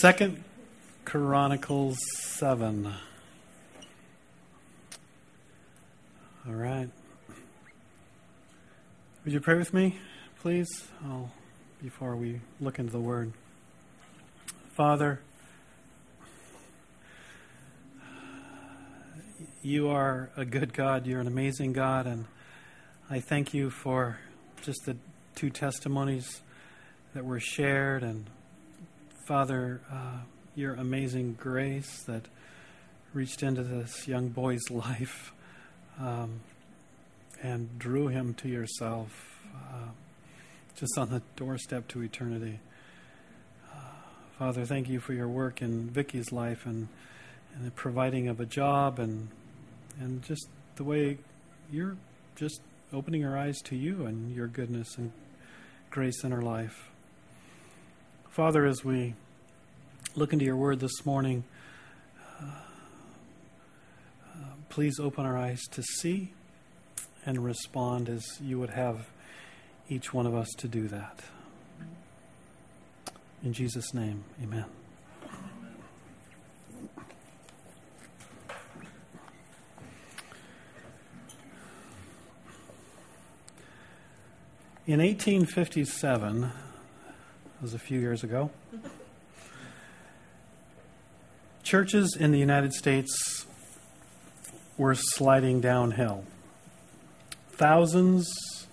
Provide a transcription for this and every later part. Second Chronicles 7. All right. Would you pray with me, please? Before we look into the Word. Father, you are a good God. You're an amazing God. And I thank you for just the two testimonies that were shared. And Father, your amazing grace that reached into this young boy's life and drew him to yourself just on the doorstep to eternity. Father, thank you for your work in Vicky's life and the providing of a job and just the way you're just opening her eyes to you and your goodness and grace in her life. Father, as we look into your word this morning, please open our eyes to see and respond as you would have each one of us to do that. In Jesus' name, amen. In 1857, it was a few years ago, churches in the United States were sliding downhill. Thousands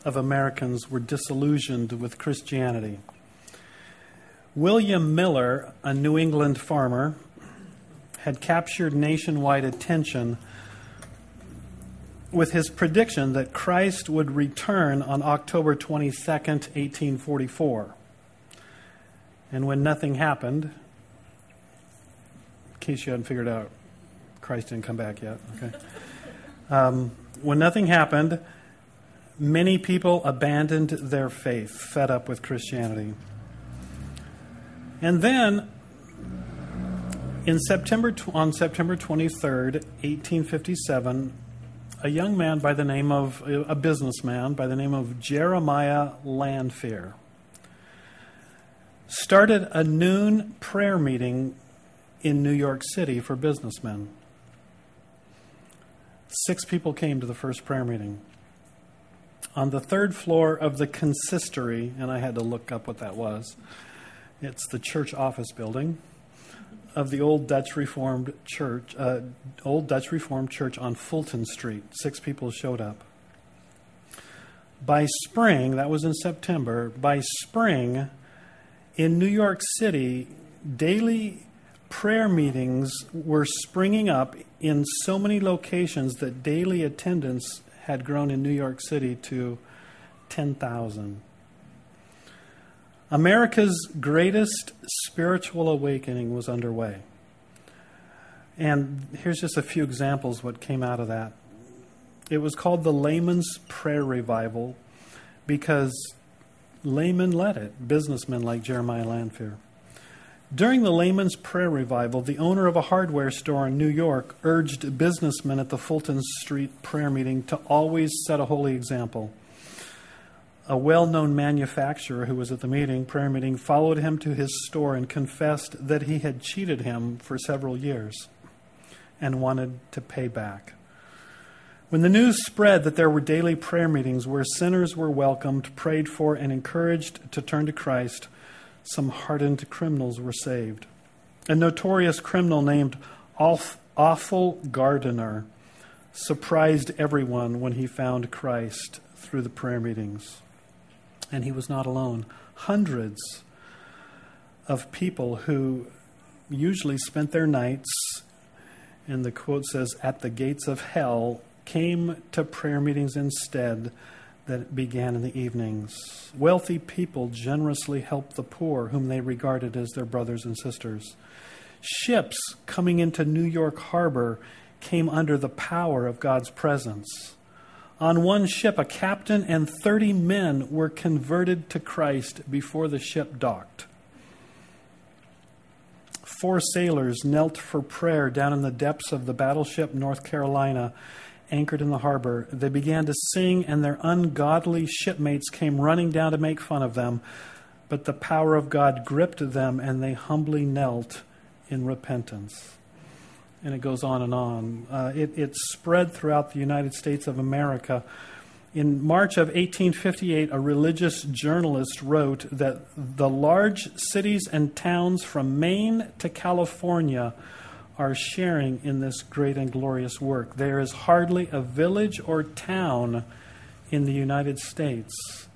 of Americans were disillusioned with Christianity. William Miller, a New England farmer, had captured nationwide attention with his prediction that Christ would return on October 22nd, 1844. And when nothing happened, in case you hadn't figured out, Christ didn't come back yet. Okay. When nothing happened, many people abandoned their faith, fed up with Christianity. And then, on September 23rd, 1857, a young man by the name of, a businessman by the name of Jeremiah Lanphier, started a noon prayer meeting in New York City for businessmen. 6 people came to the first prayer meeting on the 3rd floor of the consistory, and I had to look up what that was. It's the church office building of the Old Dutch Reformed Church on Fulton Street. 6 people showed up. By spring, that was in September, by spring, in New York City, daily prayer meetings were springing up in so many locations that daily attendance had grown in New York City to 10,000. America's greatest spiritual awakening was underway. And here's just a few examples of what came out of that. It was called the Layman's Prayer Revival because laymen led it, businessmen like Jeremiah Lanphier. During the Layman's Prayer Revival, the owner of a hardware store in New York urged businessmen at the Fulton Street prayer meeting to always set a holy example. A well-known manufacturer who was at the prayer meeting followed him to his store and confessed that he had cheated him for several years and wanted to pay back. When the news spread that there were daily prayer meetings where sinners were welcomed, prayed for, and encouraged to turn to Christ, some hardened criminals were saved. A notorious criminal named Awful Gardener surprised everyone when he found Christ through the prayer meetings. And he was not alone. Hundreds of people who usually spent their nights, and the quote says, at the gates of hell, came to prayer meetings instead that began in the evenings. Wealthy people generously helped the poor, whom they regarded as their brothers and sisters. Ships coming into New York Harbor came under the power of God's presence. On one ship, a captain and 30 men were converted to Christ before the ship docked. 4 sailors knelt for prayer down in the depths of the battleship North Carolina, anchored in the harbor. They began to sing, and their ungodly shipmates came running down to make fun of them. but the power of God gripped them, and they humbly knelt in repentance. And it goes on and on. It spread throughout the United States of America. In March of 1858, a religious journalist wrote that the large cities and towns from Maine to California are sharing in this great and glorious work. There is hardly a village or town in the United States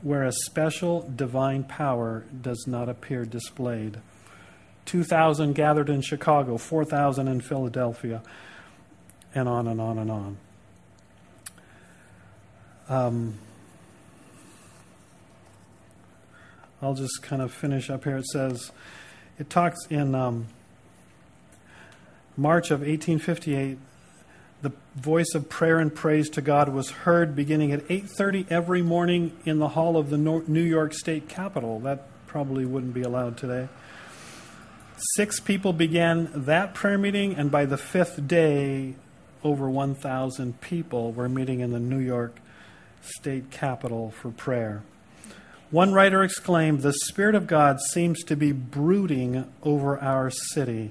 where a special divine power does not appear displayed. 2,000 gathered in Chicago, 4,000 in Philadelphia, and on and on and on. I'll just kind of finish up here. It says, it talks in March of 1858, the voice of prayer and praise to God was heard beginning at 8:30 every morning in the hall of the New York State Capitol. That probably wouldn't be allowed today. 6 people began that prayer meeting, and by the 5th day, over 1,000 people were meeting in the New York State Capitol for prayer. One writer exclaimed, "The Spirit of God seems to be brooding over our city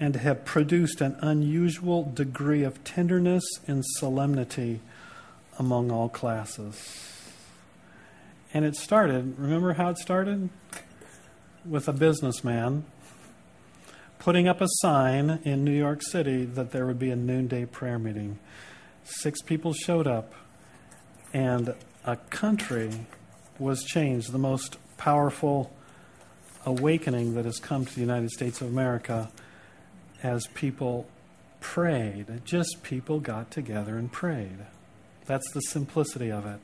and have produced an unusual degree of tenderness and solemnity among all classes." And it started, remember how it started? With a businessman putting up a sign in New York City that there would be a noonday prayer meeting. 6 people showed up, and a country was changed. The most powerful awakening that has come to the United States of America as people prayed. Just people got together and prayed. That's the simplicity of it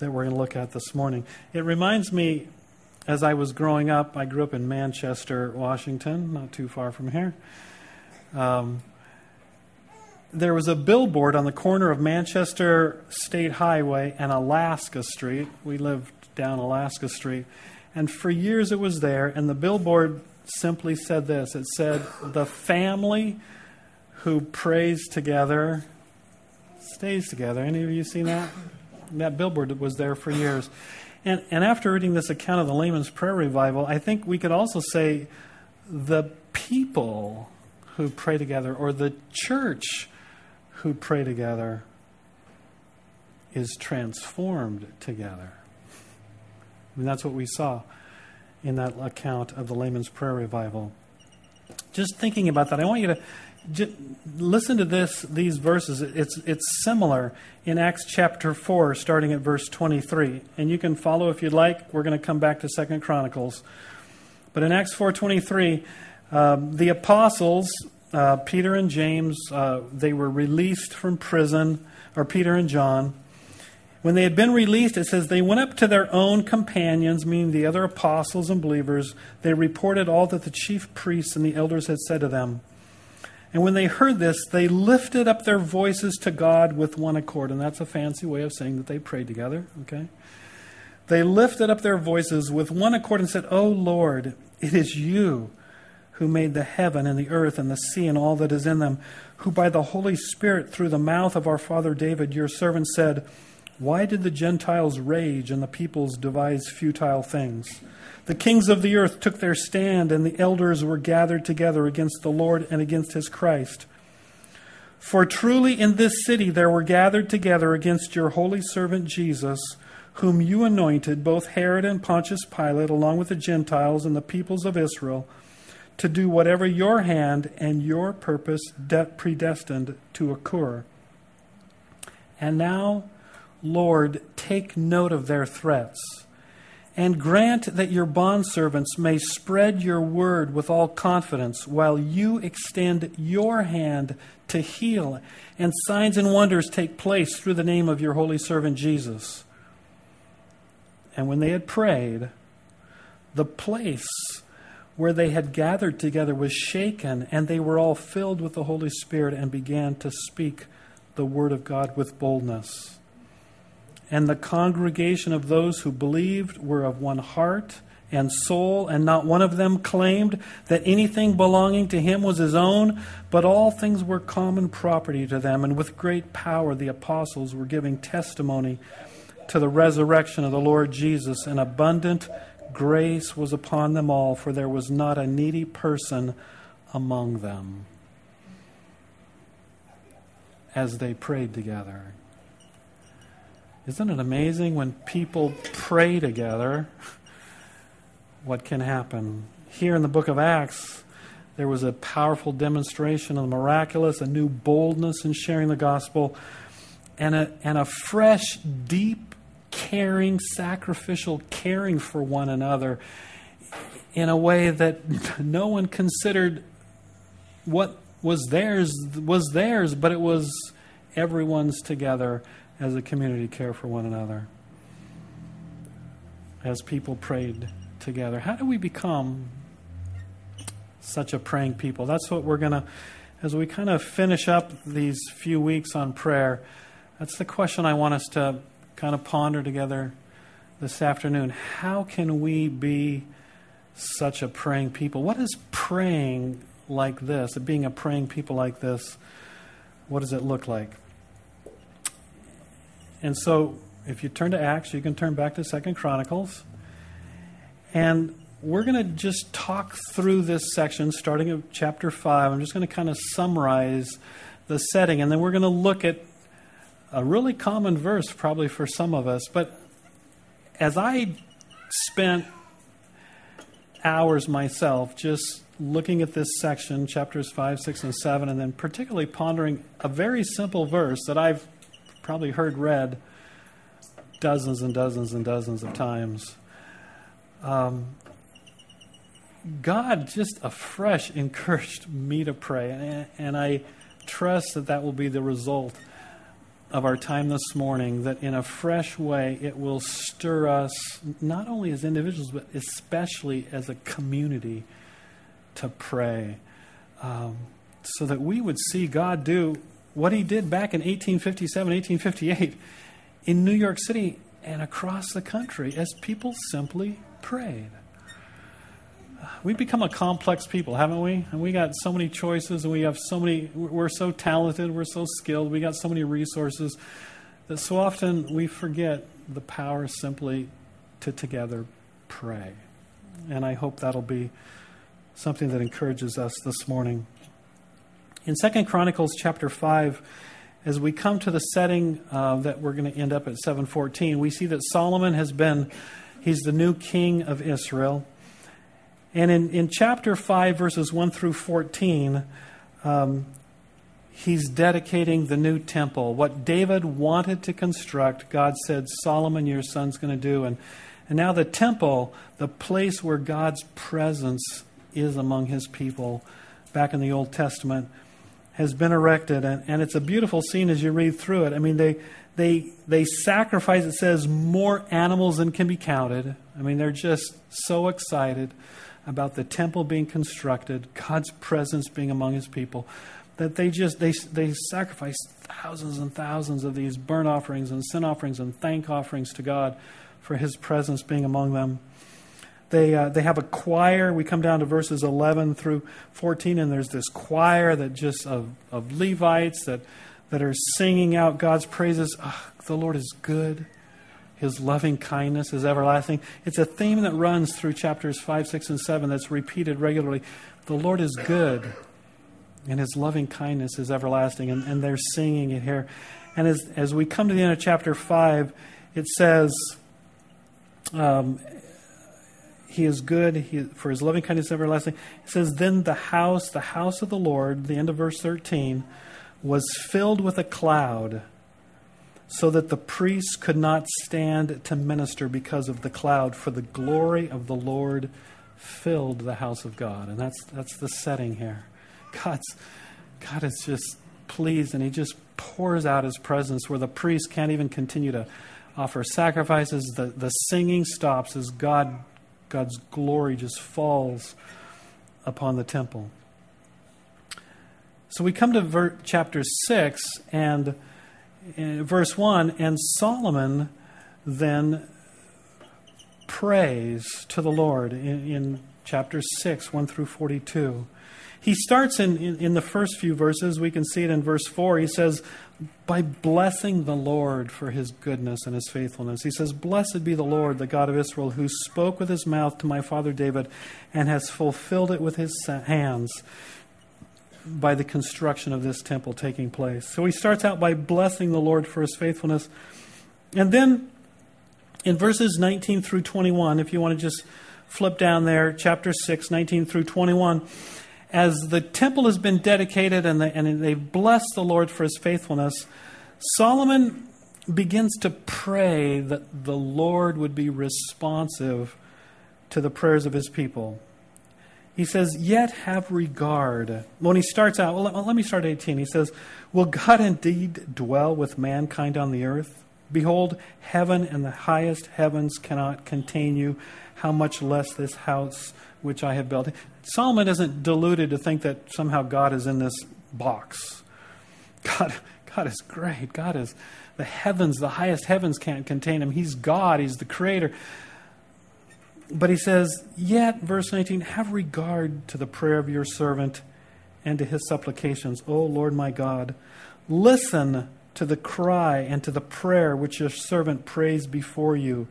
that we're going to look at this morning. It reminds me, as I was growing up, I grew up in Manchester, Washington, not too far from here. There was a billboard on the corner of Manchester State Highway and Alaska Street. We lived down Alaska Street. And for years it was there, and the billboard simply said this. It said, "The family who prays together stays together." Any of you seen that? That billboard was there for years. And after reading this account of the Layman's Prayer Revival, I think we could also say the people who pray together, or the church who pray together, is transformed together. And that's what we saw in that account of the Layman's Prayer Revival. Just thinking about that, I want you to listen to these verses. It's similar in Acts chapter 4, starting at verse 23. And you can follow if you'd like. We're going to come back to Second Chronicles. But in Acts 4:23, the apostles, Peter and James, they were released from prison, or Peter and John. When they had been released, it says, they went up to their own companions, meaning the other apostles and believers. They reported all that the chief priests and the elders had said to them. And when they heard this, they lifted up their voices to God with one accord. And that's a fancy way of saying that they prayed together, okay? They lifted up their voices with one accord and said, "O Lord, it is you who made the heaven and the earth and the sea and all that is in them, who by the Holy Spirit through the mouth of our father David, your servant, said, 'Why did the Gentiles rage and the peoples devise futile things? The kings of the earth took their stand, and the elders were gathered together against the Lord and against his Christ. For truly in this city there were gathered together against your holy servant Jesus, whom you anointed, both Herod and Pontius Pilate, along with the Gentiles and the peoples of Israel, to do whatever your hand and your purpose predestined to occur. And now, Lord, take note of their threats, and grant that your bondservants may spread your word with all confidence, while you extend your hand to heal, and signs and wonders take place through the name of your holy servant Jesus.' And when they had prayed, the place where they had gathered together was shaken, and they were all filled with the Holy Spirit and began to speak the word of God with boldness. And the congregation of those who believed were of one heart and soul, and not one of them claimed that anything belonging to him was his own, but all things were common property to them. And with great power the apostles were giving testimony to the resurrection of the Lord Jesus, and abundant grace was upon them all, for there was not a needy person among them. As they prayed together. Isn't it amazing when people pray together what can happen? Here in the book of Acts, there was a powerful demonstration of the miraculous, a new boldness in sharing the gospel, and a fresh, deep, caring, sacrificial caring for one another in a way that no one considered what was theirs, but it was everyone's together. As a community, care for one another. As people prayed together. How do we become such a praying people? That's what we're going to, as we kind of finish up these few weeks on prayer, that's the question I want us to kind of ponder together this afternoon. How can we be such a praying people? What is praying like this, being a praying people like this, what does it look like? And so, if you turn to Acts, you can turn back to Second Chronicles. And we're going to just talk through this section, starting at chapter 5. I'm just going to kind of summarize the setting. And then we're going to look at a really common verse, probably for some of us. But as I spent hours myself just looking at this section, chapters 5, 6, and 7, and then particularly pondering a very simple verse that I've probably heard read dozens and dozens and dozens of times. God just afresh encouraged me to pray, and I trust that that will be the result of our time this morning, that in a fresh way it will stir us, not only as individuals, but especially as a community, to pray, so that we would see God do what he did back in 1857, 1858 in New York City and across the country as people simply prayed. We've become a complex people, haven't we? And we got so many choices, and we have so many, we're so talented, we're so skilled, we got so many resources that so often we forget the power simply to together pray. And I hope that'll be something that encourages us this morning. In 2 Chronicles chapter 5, as we come to the setting that we're going to end up at 7:14, we see that Solomon he's the new king of Israel. And in chapter 5, verses 1 through 14, he's dedicating the new temple. What David wanted to construct, God said, Solomon, your son's going to do. And now the temple, the place where God's presence is among his people back in the Old Testament, has been erected, and it's a beautiful scene as you read through it. I mean, they sacrifice, it says, more animals than can be counted. I mean, they're just so excited about the temple being constructed, God's presence being among his people, that they sacrifice thousands and thousands of these burnt offerings and sin offerings and thank offerings to God for his presence being among them. They have a choir. We come down to verses 11 through 14, and there's this choir that just of Levites that are singing out God's praises. Oh, the Lord is good. His loving kindness is everlasting. It's a theme that runs through chapters 5, 6, and 7 that's repeated regularly. The Lord is good, and his loving kindness is everlasting. And they're singing it here. And as we come to the end of chapter 5, it says... He is good, for his loving kindness is everlasting. It says, then the house of the Lord, the end of verse 13, was filled with a cloud, so that the priests could not stand to minister because of the cloud, for the glory of the Lord filled the house of God. And that's the setting here. God is just pleased, and he just pours out his presence where the priests can't even continue to offer sacrifices. The singing stops as God's glory just falls upon the temple. So we come to chapter 6 and verse 1, and Solomon then prays to the Lord in chapter 6, 1 through 42. He starts in the first few verses. We can see it in verse 4. He says, by blessing the Lord for his goodness and his faithfulness. He says, blessed be the Lord, the God of Israel, who spoke with his mouth to my father David and has fulfilled it with his hands by the construction of this temple taking place. So he starts out by blessing the Lord for his faithfulness. And then in verses 19 through 21, if you want to just flip down there, chapter 6, 19 through 21, as the temple has been dedicated and they've blessed the Lord for his faithfulness, Solomon begins to pray that the Lord would be responsive to the prayers of his people. He says, yet have regard. When he starts out, well, let me start at 18. He says, will God indeed dwell with mankind on the earth? Behold, heaven and the highest heavens cannot contain you. How much less this house which I have built. Solomon isn't deluded to think that somehow God is in this box. God is great. God is the heavens. The highest heavens can't contain him. He's God. He's the creator. But he says, yet, verse 19, have regard to the prayer of your servant and to his supplications. O Lord my God, listen to the cry and to the prayer which your servant prays before you,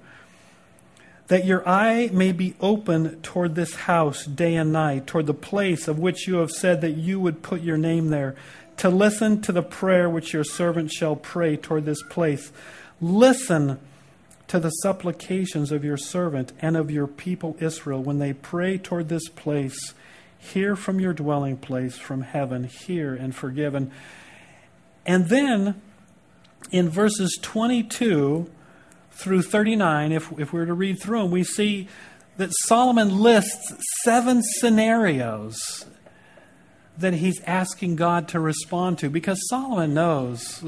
that your eye may be open toward this house day and night, toward the place of which you have said that you would put your name there, to listen to the prayer which your servant shall pray toward this place. Listen to the supplications of your servant and of your people Israel when they pray toward this place. Hear from your dwelling place from heaven, hear and forgive. And then in verses 22 through 39, if we were to read through them, we see that Solomon lists 7 scenarios that he's asking God to respond to, because Solomon knows,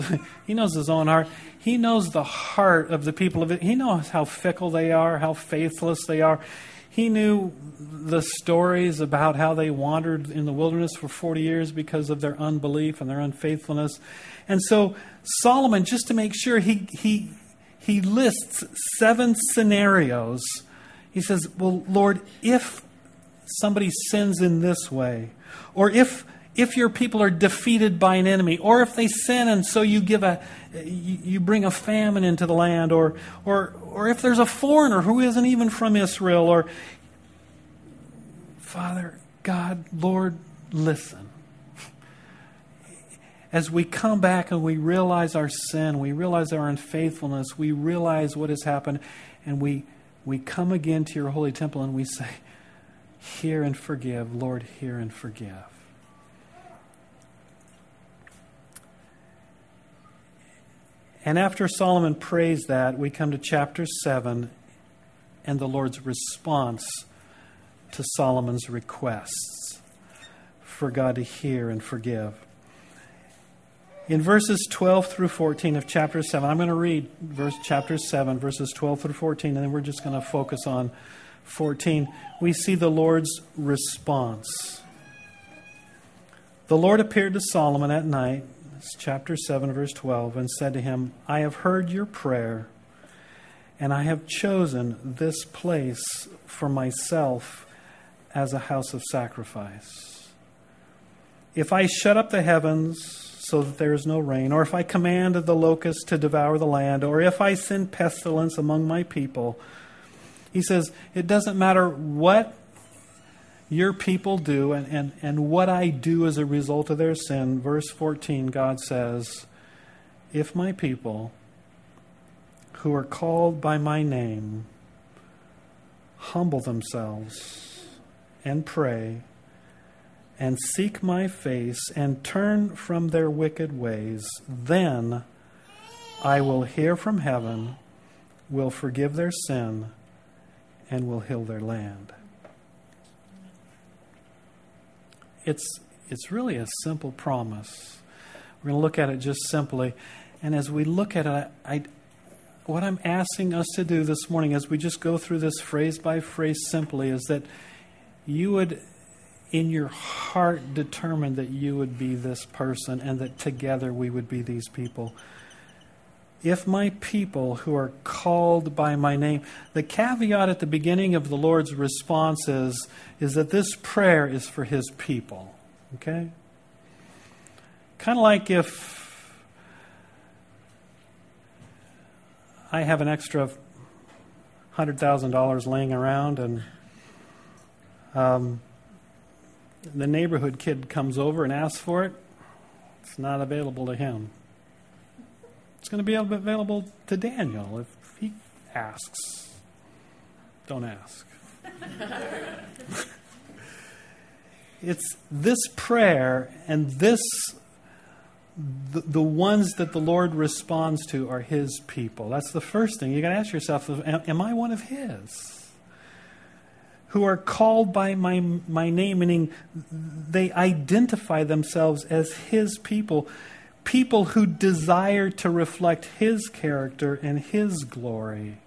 he knows his own heart. He knows the heart of the people of it. He knows how fickle they are, how faithless they are. He knew the stories about how they wandered in the wilderness for 40 years because of their unbelief and their unfaithfulness. And so Solomon, just to make sure, he lists 7 scenarios. He says, well, Lord, if somebody sins in this way, or if your people are defeated by an enemy, or if they sin and so you bring a famine into the land, or if there's a foreigner who isn't even from Israel, or Father, God, Lord, listen. As we come back and we realize our sin, we realize our unfaithfulness, we realize what has happened, and we come again to your holy temple and we say, hear and forgive, Lord, hear and forgive. And after Solomon prays that, we come to chapter 7 and the Lord's response to Solomon's requests for God to hear and forgive. In verses 12 through 14 of chapter 7, I'm going to read chapter 7, verses 12 through 14, and then we're just going to focus on 14, we see the Lord's response. The Lord appeared to Solomon at night, chapter 7, verse 12, and said to him, I have heard your prayer, and I have chosen this place for myself as a house of sacrifice. If I shut up the heavens so that there is no rain, or if I command the locusts to devour the land, or if I send pestilence among my people, he says, it doesn't matter what your people do and what I do as a result of their sin. Verse 14, God says, if my people who are called by my name humble themselves and pray and seek my face and turn from their wicked ways, then I will hear from heaven, will forgive their sin, and will heal their land. It's really a simple promise. We're going to look at it just simply. And as we look at it, what I'm asking us to do this morning as we just go through this phrase by phrase simply is that you would, in your heart, determine that you would be this person and that together we would be these people. if my people who are called by my name. The caveat at the beginning of the Lord's response is that this prayer is for his people. Okay? Kind of like if I have an extra $100,000 laying around and the neighborhood kid comes over and asks for it, it's not available to him. It's going to be available to Daniel if he asks. Don't ask. It's this prayer and this, the ones that the Lord responds to are his people. That's the first thing. You've got to ask yourself, am I one of his? Who are called by my name, meaning they identify themselves as his people. People who desire to reflect his character and his glory.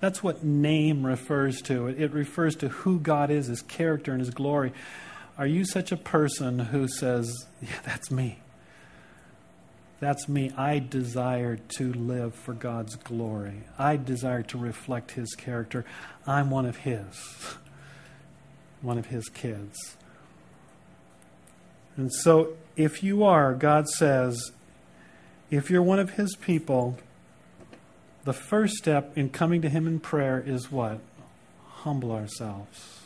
That's what name refers to. It refers to who God is, his character and his glory. Are you such a person who says, yeah, that's me. That's me. I desire to live for God's glory. I desire to reflect his character. I'm one of his kids. And so if you are, God says, if you're one of his people, the first step in coming to him in prayer is what? Humble ourselves.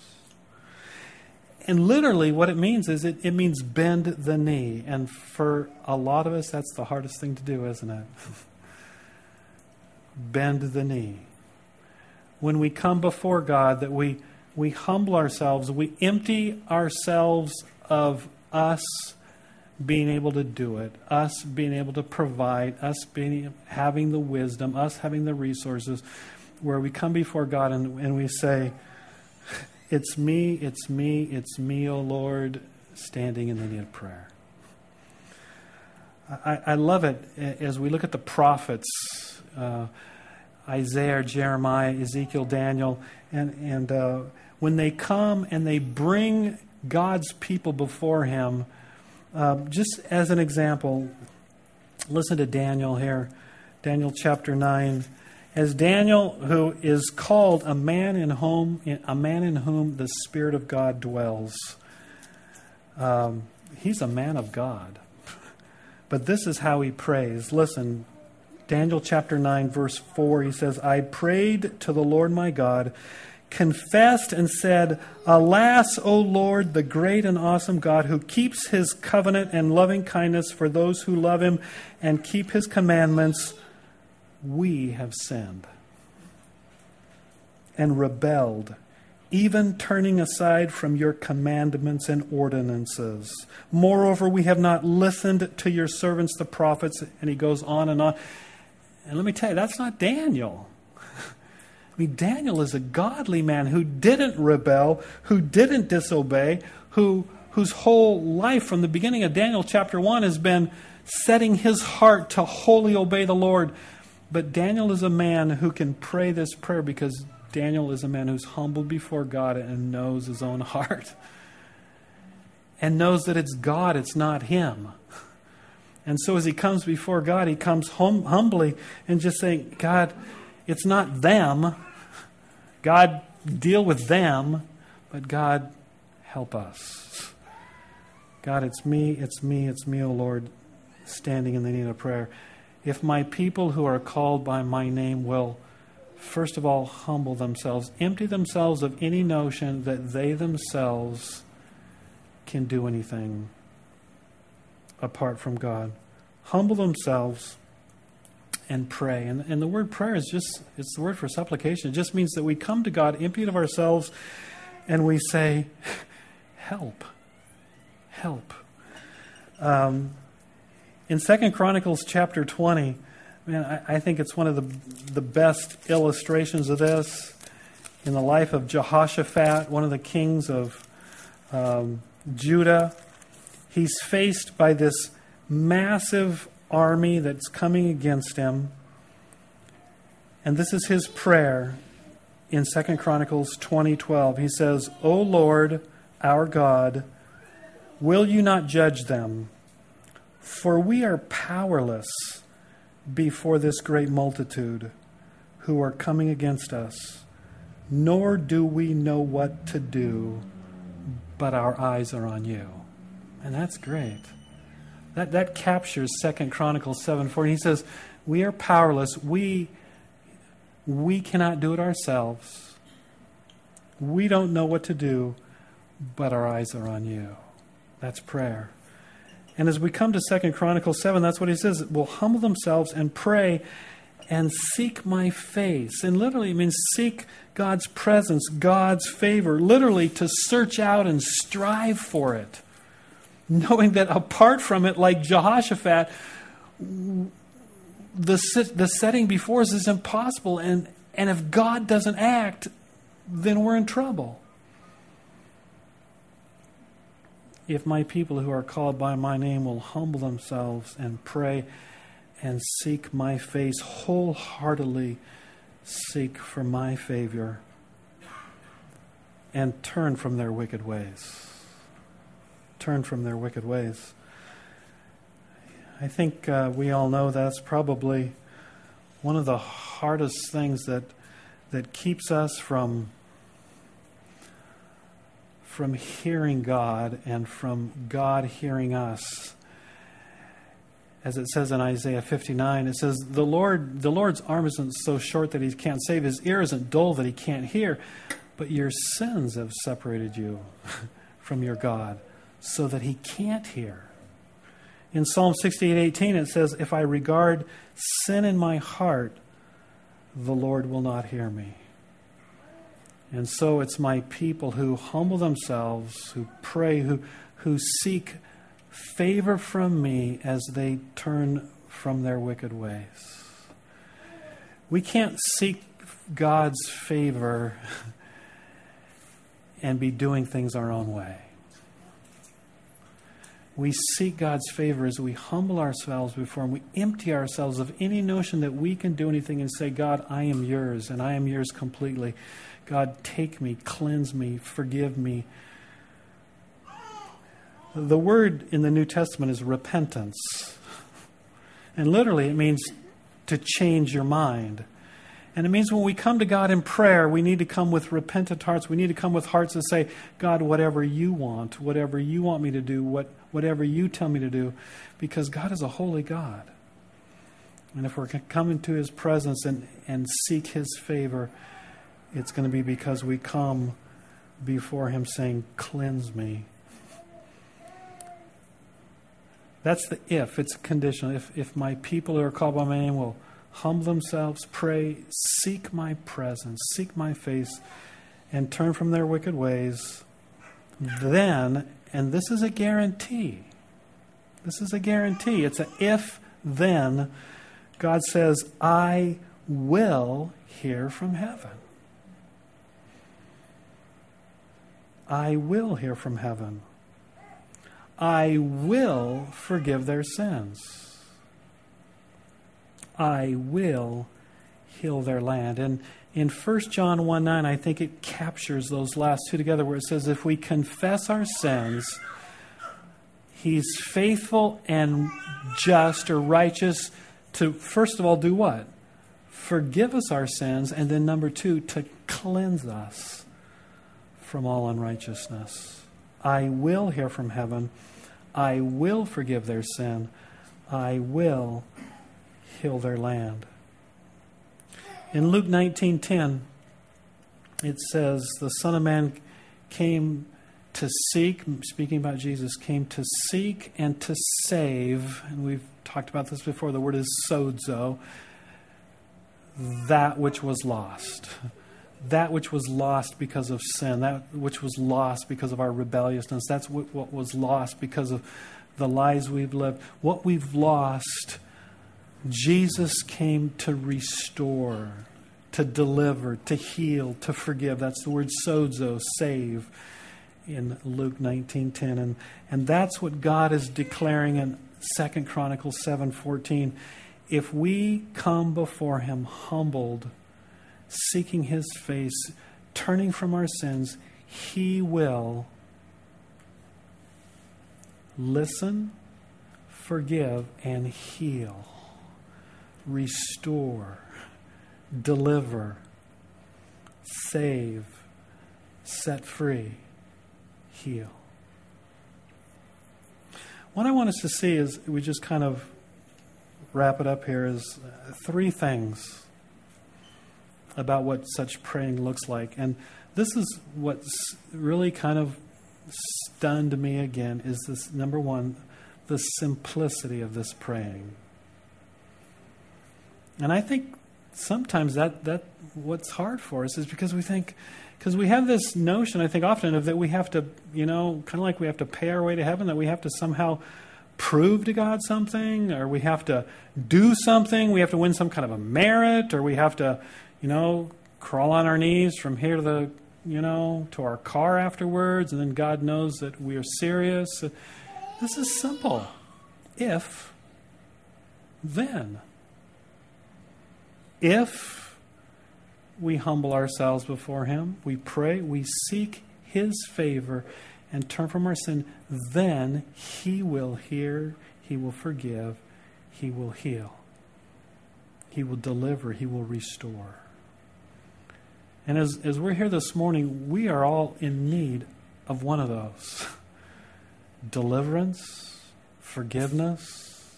And literally what it means is it means bend the knee. And for a lot of us, that's the hardest thing to do, isn't it? Bend the knee. When we come before God, that we humble ourselves, we empty ourselves of us being able to do it, us being able to provide, us having the wisdom, us having the resources, where we come before God and we say, it's me, it's me, it's me, O Lord, standing in the need of prayer. I love it as we look at the prophets, Isaiah, Jeremiah, Ezekiel, Daniel, and when they come and they bring God's people before him, just as an example, listen to Daniel here, Daniel chapter 9. As Daniel, who is called a man in whom the Spirit of God dwells, he's a man of God. But this is how he prays. Listen, Daniel chapter 9, verse 4, he says, I prayed to the Lord my God, confessed and said, alas, O Lord, the great and awesome God, who keeps his covenant and loving kindness for those who love him and keep his commandments, we have sinned and rebelled, even turning aside from your commandments and ordinances. Moreover, we have not listened to your servants, the prophets. And he goes on and on. And let me tell you, that's not Daniel. I mean, Daniel is a godly man who didn't rebel, who didn't disobey, whose whole life from the beginning of Daniel chapter 1 has been setting his heart to wholly obey the Lord. But Daniel is a man who can pray this prayer because Daniel is a man who's humbled before God and knows his own heart and knows that it's God, it's not him. And so as he comes before God, he comes humbly and just saying, God, it's not them. God, deal with them. But God, help us. God, it's me, it's me, it's me, O Lord, standing in the need of prayer. If my people who are called by my name will, first of all, humble themselves, empty themselves of any notion that they themselves can do anything apart from God. Humble themselves and pray. And the word prayer is just, it's the word for supplication. It just means that we come to God empty of ourselves and we say, help, help. In Second Chronicles chapter 20, man, I think it's one of the best illustrations of this in the life of Jehoshaphat, one of the kings of Judah. He's faced by this massive army that's coming against him. And this is his prayer in 2 Chronicles 20:12. He says, O Lord, our God, will you not judge them? For we are powerless before this great multitude who are coming against us, nor do we know what to do, but our eyes are on you." And that's great. That captures 2 Chronicles 7:14. He says, we are powerless. We cannot do it ourselves. We don't know what to do, but our eyes are on you. That's prayer. And as we come to 2 Chronicles 7, that's what he says, "Will humble themselves and pray and seek my face." And literally it means seek God's presence, God's favor, literally to search out and strive for it, knowing that apart from it, like Jehoshaphat, the setting before us is impossible. And if God doesn't act, then we're in trouble. "If my people who are called by my name will humble themselves and pray and seek my face," wholeheartedly seek for my favor, "and turn from their wicked ways." Turn from their wicked ways. I think we all know that's probably one of the hardest things that keeps us from hearing God and from God hearing us. As it says in Isaiah 59, it says, the Lord's arm isn't so short that he can't save. His ear isn't dull that he can't hear. But your sins have separated you from your God so that he can't hear. In Psalm 68:18, it says, "If I regard sin in my heart, the Lord will not hear me." And so it's my people who humble themselves, who pray, who seek favor from me as they turn from their wicked ways. We can't seek God's favor and be doing things our own way. We seek God's favor as we humble ourselves before him. We empty ourselves of any notion that we can do anything and say, "God, I am yours, and I am yours completely. God, take me, cleanse me, forgive me." The word in the New Testament is repentance. And literally it means to change your mind. And it means when we come to God in prayer, we need to come with repentant hearts. We need to come with hearts that say, "God, whatever you want me to do, whatever you tell me to do," because God is a holy God. And if we're coming to his presence and seek his favor, it's going to be because we come before him saying, "Cleanse me." That's the if. It's conditional. If my people who are called by my name will humble themselves, pray, seek my presence, seek my face, and turn from their wicked ways, then, and this is a guarantee. This is a guarantee. It's an if, then. God says, "I will hear from heaven." I will hear from heaven. I will forgive their sins. I will heal their land. And in 1 John 1:9, I think it captures those last two together where it says, "If we confess our sins, he's faithful and just," or righteous, to first of all do what? Forgive us our sins, and then number two, to cleanse us from all unrighteousness. I will hear from heaven. I will forgive their sin. I will heal their land. In Luke 19:10, it says, "The Son of Man came to seek," speaking about Jesus, "came to seek and to save," and we've talked about this before, the word is sozo, "that which was lost." That which was lost because of sin, that which was lost because of our rebelliousness, that's what was lost because of the lies we've lived. What we've lost, Jesus came to restore, to deliver, to heal, to forgive. That's the word sozo, save, in Luke 19:10. And that's what God is declaring in 2 Chronicles 7:14. If we come before him humbled, seeking his face, turning from our sins, he will listen, forgive, and heal. restore, deliver, save, set free, heal. What I want us to see is, we just kind of wrap it up here, is three things about what such praying looks like. And this is what really kind of stunned me again, is this, number one, the simplicity of this praying. And I think sometimes that what's hard for us is because we have this notion, I think often, of that we have to, kind of like we have to pay our way to heaven, that we have to somehow prove to God something, or we have to do something, we have to win some kind of a merit, or we have to, crawl on our knees from here to the, to our car afterwards, and then God knows that we are serious. This is simple. If, then. If we humble ourselves before Him, we pray, we seek His favor and turn from our sin, then He will hear, He will forgive, He will heal, He will deliver, He will restore. And as we're here this morning, we are all in need of one of those. Deliverance, forgiveness,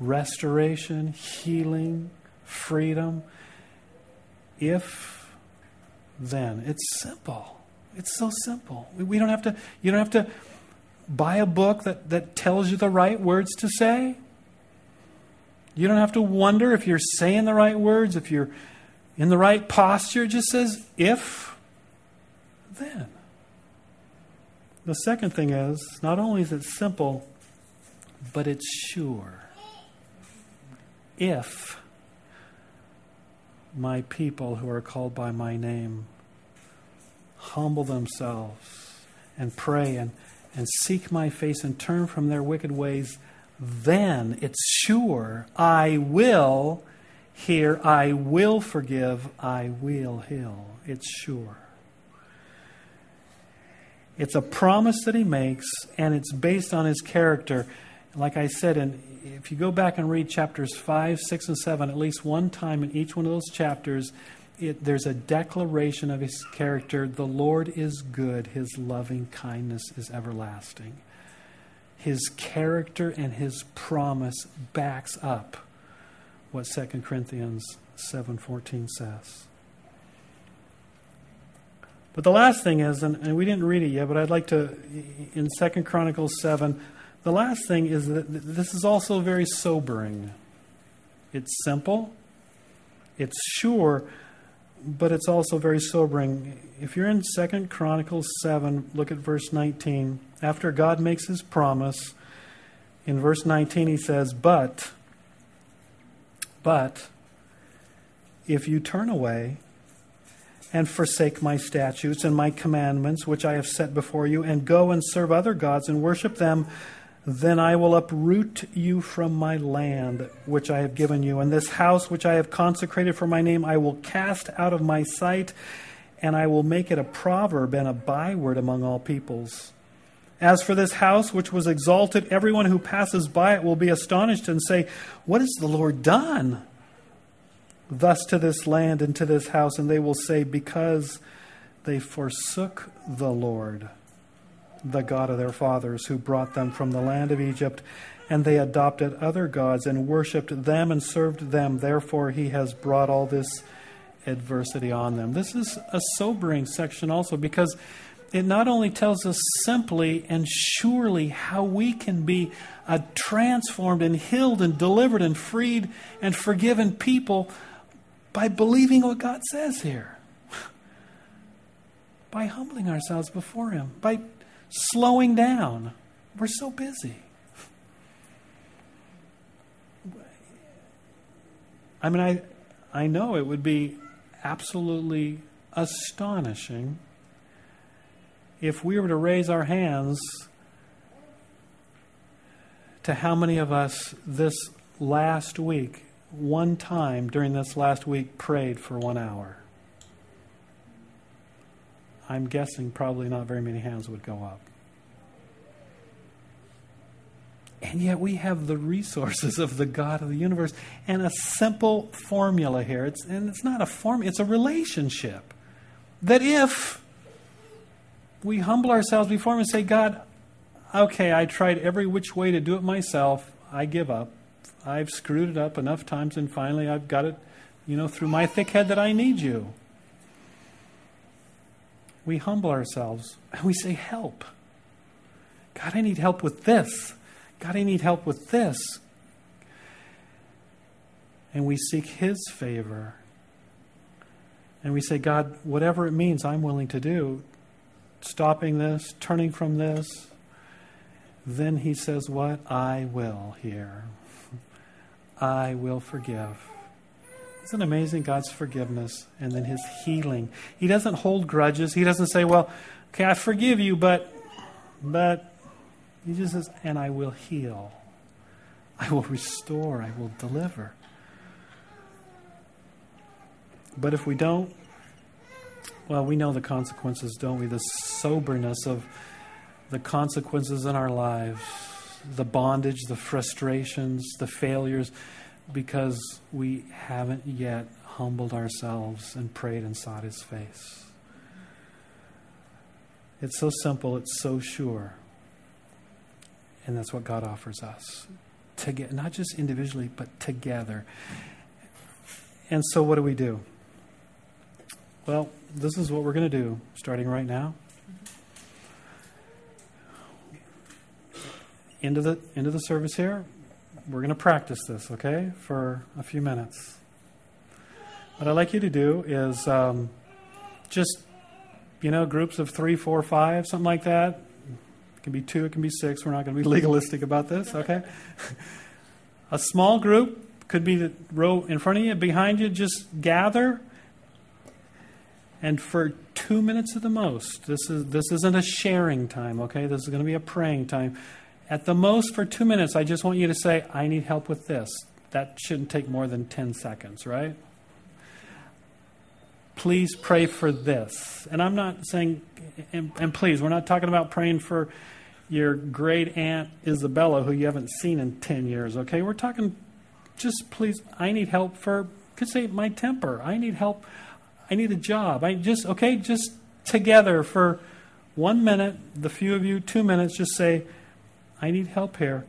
restoration, healing, freedom. If, then. It's simple. It's so simple. You don't have to buy a book that tells you the right words to say. You don't have to wonder if you're saying the right words, if you're in the right posture. It just says, if, then. The second thing is, not only is it simple, but it's sure. If my people who are called by my name humble themselves and pray and seek my face and turn from their wicked ways, then it's sure I will hear, I will forgive, I will heal. It's sure. It's a promise that He makes, and it's based on His character. Like I said, if you go back and read chapters 5, 6, and 7, at least one time in each one of those chapters, there's a declaration of His character. The Lord is good. His loving kindness is everlasting. His character and His promise backs up what 2 Corinthians 7:14 says. But the last thing is, and we didn't read it yet, but I'd like to, in 2 Chronicles 7, the last thing is that this is also very sobering. It's simple, it's sure, but it's also very sobering. If you're in 2 Chronicles 7, look at verse 19. After God makes His promise, in verse 19 He says, but if you turn away and forsake my statutes and my commandments, which I have set before you, and go and serve other gods and worship them, then I will uproot you from my land, which I have given you. And this house, which I have consecrated for my name, I will cast out of my sight, and I will make it a proverb and a byword among all peoples. As for this house, which was exalted, everyone who passes by it will be astonished and say, what has the Lord done thus to this land and to this house? And they will say, because they forsook the Lord, the God of their fathers, who brought them from the land of Egypt, and they adopted other gods and worshipped them and served them. Therefore, He has brought all this adversity on them. This is a sobering section also, because it not only tells us simply and surely how we can be a transformed and healed and delivered and freed and forgiven people by believing what God says here, by humbling ourselves before Him, by slowing down. We're so busy. I mean, I know it would be absolutely astonishing if we were to raise our hands to how many of us this last week, one time during this last week, prayed for 1 hour. I'm guessing probably not very many hands would go up. And yet we have the resources of the God of the universe and a simple formula here. It's not a formula, it's a relationship. That if we humble ourselves before Him and say, God, okay, I tried every which way to do it myself. I give up. I've screwed it up enough times, and finally I've got it, through my thick head that I need you. We humble ourselves and we say, help. God, I need help with this. God, I need help with this. And we seek His favor. And we say, God, whatever it means, I'm willing to do. Stopping this, turning from this. Then He says what? I will hear. I will forgive. Isn't it amazing? God's forgiveness and then His healing. He doesn't hold grudges. He doesn't say, well, okay, I forgive you, but He just says, and I will heal. I will restore. I will deliver. But if we don't, well, we know the consequences, don't we? The soberness of the consequences in our lives, the bondage, the frustrations, the failures, because we haven't yet humbled ourselves and prayed and sought His face. It's so simple, it's so sure. And that's what God offers us. Together, not just individually, but together. And so what do we do? Well, this is what we're going to do starting right now. Into the service here. We're going to practice this, okay, for a few minutes. What I'd like you to do is just, groups of 3, 4, 5, something like that. It can be 2, it can be 6. We're not going to be legalistic about this, okay? A small group, could be the row in front of you, behind you, just gather. And for 2 minutes at the most, this isn't a sharing time, okay? This is going to be a praying time. At the most, for 2 minutes, I just want you to say, I need help with this. That shouldn't take more than 10 seconds, right? Please pray for this. And I'm not saying, and please, we're not talking about praying for your great aunt Isabella, who you haven't seen in 10 years, okay? We're talking just, please, I need help for, could say, my temper. I need help. I need a job. Just together for 1 minute, the few of you, 2 minutes, just say, I need help here.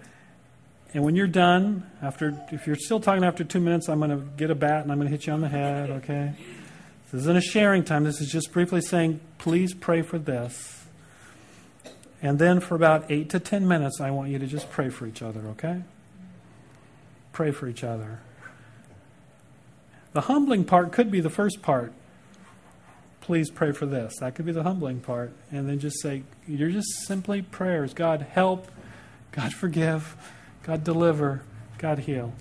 And when you're done, if you're still talking after 2 minutes, I'm going to get a bat and I'm going to hit you on the head, okay? This isn't a sharing time. This is just briefly saying, please pray for this. And then for about 8 to 10 minutes, I want you to just pray for each other, okay? Pray for each other. The humbling part could be the first part. Please pray for this. That could be the humbling part. And then just say, you're just simply prayers. God, help. God, forgive. God, deliver. God, heal.